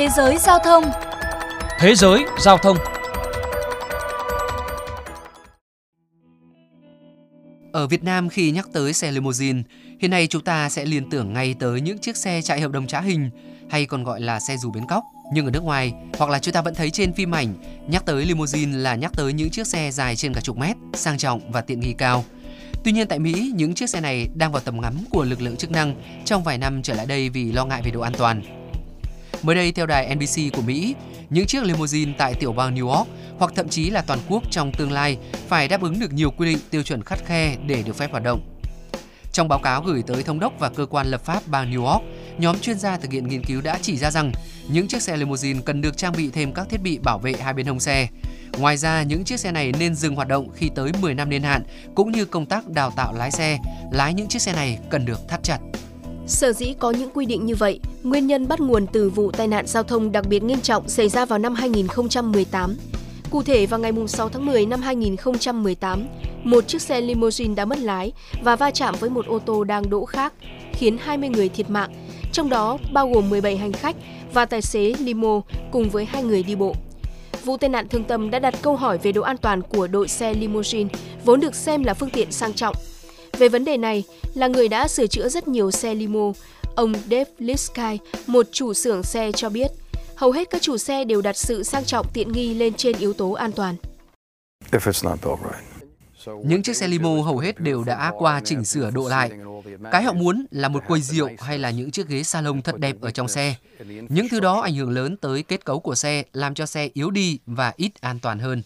Thế giới giao thông. Thế giới giao thông. Ở Việt Nam, khi nhắc tới xe limousine, hiện nay chúng ta sẽ liên tưởng ngay tới những chiếc xe chạy hợp đồng trá hình, hay còn gọi là xe dù bến cóc. Nhưng ở nước ngoài, hoặc là chúng ta vẫn thấy trên phim ảnh, nhắc tới limousine là nhắc tới những chiếc xe dài trên cả chục mét, sang trọng và tiện nghi cao. Tuy nhiên tại Mỹ, những chiếc xe này đang vào tầm ngắm của lực lượng chức năng trong vài năm trở lại đây vì lo ngại về độ an toàn. Mới đây, theo đài NBC của Mỹ, những chiếc limousine tại tiểu bang New York hoặc thậm chí là toàn quốc trong tương lai phải đáp ứng được nhiều quy định tiêu chuẩn khắt khe để được phép hoạt động. Trong báo cáo gửi tới thống đốc và cơ quan lập pháp bang New York, nhóm chuyên gia thực hiện nghiên cứu đã chỉ ra rằng những chiếc xe limousine cần được trang bị thêm các thiết bị bảo vệ hai bên hông xe. Ngoài ra, những chiếc xe này nên dừng hoạt động khi tới 10 năm niên hạn, cũng như công tác đào tạo lái xe, lái những chiếc xe này cần được thắt chặt. Sở dĩ có những quy định như vậy, nguyên nhân bắt nguồn từ vụ tai nạn giao thông đặc biệt nghiêm trọng xảy ra vào năm 2018. Cụ thể, vào ngày 6 tháng 10 năm 2018, một chiếc xe limousine đã mất lái và va chạm với một ô tô đang đỗ khác, khiến 20 người thiệt mạng, trong đó bao gồm 17 hành khách và tài xế limo cùng với 2 người đi bộ. Vụ tai nạn thương tâm đã đặt câu hỏi về độ an toàn của đội xe limousine, vốn được xem là phương tiện sang trọng. Về vấn đề này, là người đã sửa chữa rất nhiều xe limo, ông Dave Lipsky, một chủ xưởng xe cho biết, hầu hết các chủ xe đều đặt sự sang trọng tiện nghi lên trên yếu tố an toàn. Những chiếc xe limo hầu hết đều đã qua chỉnh sửa độ lại. Cái họ muốn là một quầy rượu hay là những chiếc ghế salon thật đẹp ở trong xe. Những thứ đó ảnh hưởng lớn tới kết cấu của xe, làm cho xe yếu đi và ít an toàn hơn.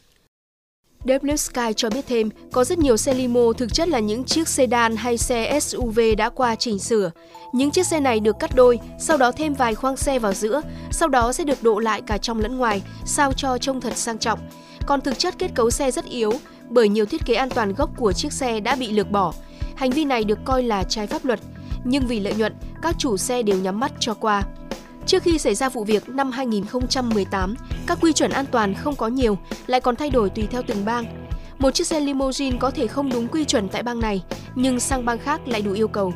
Dave Lipsky cho biết thêm, có rất nhiều xe limo thực chất là những chiếc sedan hay xe SUV đã qua chỉnh sửa. Những chiếc xe này được cắt đôi, sau đó thêm vài khoang xe vào giữa, sau đó sẽ được độ lại cả trong lẫn ngoài, sao cho trông thật sang trọng. Còn thực chất kết cấu xe rất yếu, bởi nhiều thiết kế an toàn gốc của chiếc xe đã bị lược bỏ. Hành vi này được coi là trái pháp luật, nhưng vì lợi nhuận, các chủ xe đều nhắm mắt cho qua. Trước khi xảy ra vụ việc năm 2018, các quy chuẩn an toàn không có nhiều, lại còn thay đổi tùy theo từng bang. Một chiếc xe limousine có thể không đúng quy chuẩn tại bang này, nhưng sang bang khác lại đủ yêu cầu.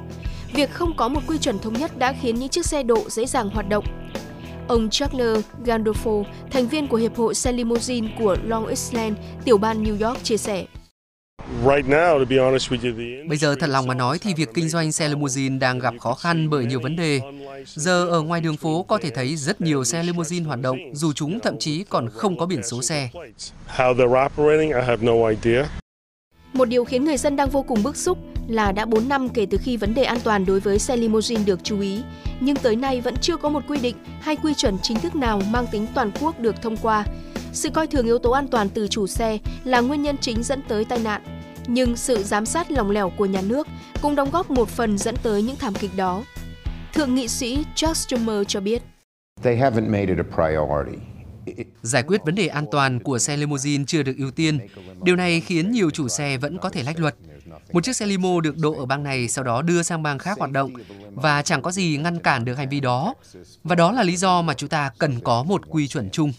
Việc không có một quy chuẩn thống nhất đã khiến những chiếc xe độ dễ dàng hoạt động. Ông Chuckler Gandolfo, thành viên của Hiệp hội xe limousine của Long Island, tiểu bang New York, chia sẻ. Bây giờ thật lòng mà nói thì việc kinh doanh xe limousine đang gặp khó khăn bởi nhiều vấn đề. Giờ ở ngoài đường phố có thể thấy rất nhiều xe limousine hoạt động, dù chúng thậm chí còn không có biển số xe. Một điều khiến người dân đang vô cùng bức xúc là đã 4 năm kể từ khi vấn đề an toàn đối với xe limousine được chú ý, nhưng tới nay vẫn chưa có một quy định hay quy chuẩn chính thức nào mang tính toàn quốc được thông qua. Sự coi thường yếu tố an toàn từ chủ xe là nguyên nhân chính dẫn tới tai nạn, nhưng sự giám sát lỏng lẻo của nhà nước cũng đóng góp một phần dẫn tới những thảm kịch đó. Thượng nghị sĩ Chuck Schumer cho biết. Giải quyết vấn đề an toàn của xe limousine chưa được ưu tiên. Điều này khiến nhiều chủ xe vẫn có thể lách luật. Một chiếc xe limo được độ ở bang này sau đó đưa sang bang khác hoạt động và chẳng có gì ngăn cản được hành vi đó. Và đó là lý do mà chúng ta cần có một quy chuẩn chung.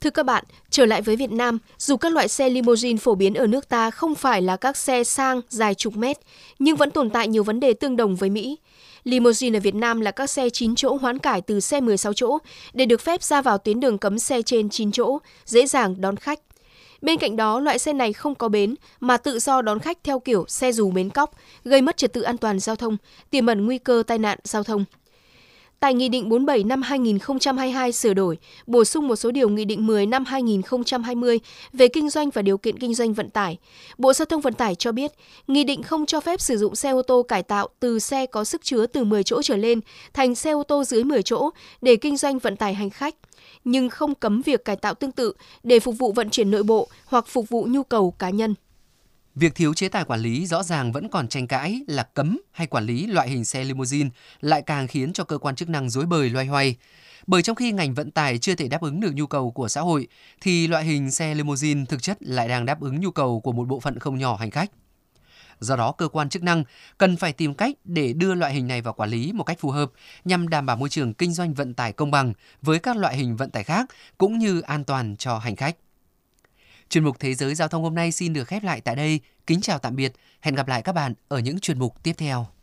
Thưa các bạn, trở lại với Việt Nam, dù các loại xe limousine phổ biến ở nước ta không phải là các xe sang dài chục mét, nhưng vẫn tồn tại nhiều vấn đề tương đồng với Mỹ. Limousine ở Việt Nam là các xe 9 chỗ hoán cải từ xe 16 chỗ để được phép ra vào tuyến đường cấm xe trên 9 chỗ, dễ dàng đón khách. Bên cạnh đó, loại xe này không có bến mà tự do đón khách theo kiểu xe dù bến cóc, gây mất trật tự an toàn giao thông, tiềm ẩn nguy cơ tai nạn giao thông. Tại Nghị định 47 năm 2022 sửa đổi, bổ sung một số điều Nghị định 10 năm 2020 về kinh doanh và điều kiện kinh doanh vận tải, Bộ Giao thông Vận tải cho biết, Nghị định không cho phép sử dụng xe ô tô cải tạo từ xe có sức chứa từ 10 chỗ trở lên thành xe ô tô dưới 10 chỗ để kinh doanh vận tải hành khách, nhưng không cấm việc cải tạo tương tự để phục vụ vận chuyển nội bộ hoặc phục vụ nhu cầu cá nhân. Việc thiếu chế tài quản lý rõ ràng vẫn còn tranh cãi là cấm hay quản lý loại hình xe limousine lại càng khiến cho cơ quan chức năng rối bời loay hoay. Bởi trong khi ngành vận tải chưa thể đáp ứng được nhu cầu của xã hội, thì loại hình xe limousine thực chất lại đang đáp ứng nhu cầu của một bộ phận không nhỏ hành khách. Do đó, cơ quan chức năng cần phải tìm cách để đưa loại hình này vào quản lý một cách phù hợp nhằm đảm bảo môi trường kinh doanh vận tải công bằng với các loại hình vận tải khác cũng như an toàn cho hành khách. Chuyên mục Thế giới Giao thông hôm nay xin được khép lại tại đây. Kính chào tạm biệt, hẹn gặp lại các bạn ở những chuyên mục tiếp theo.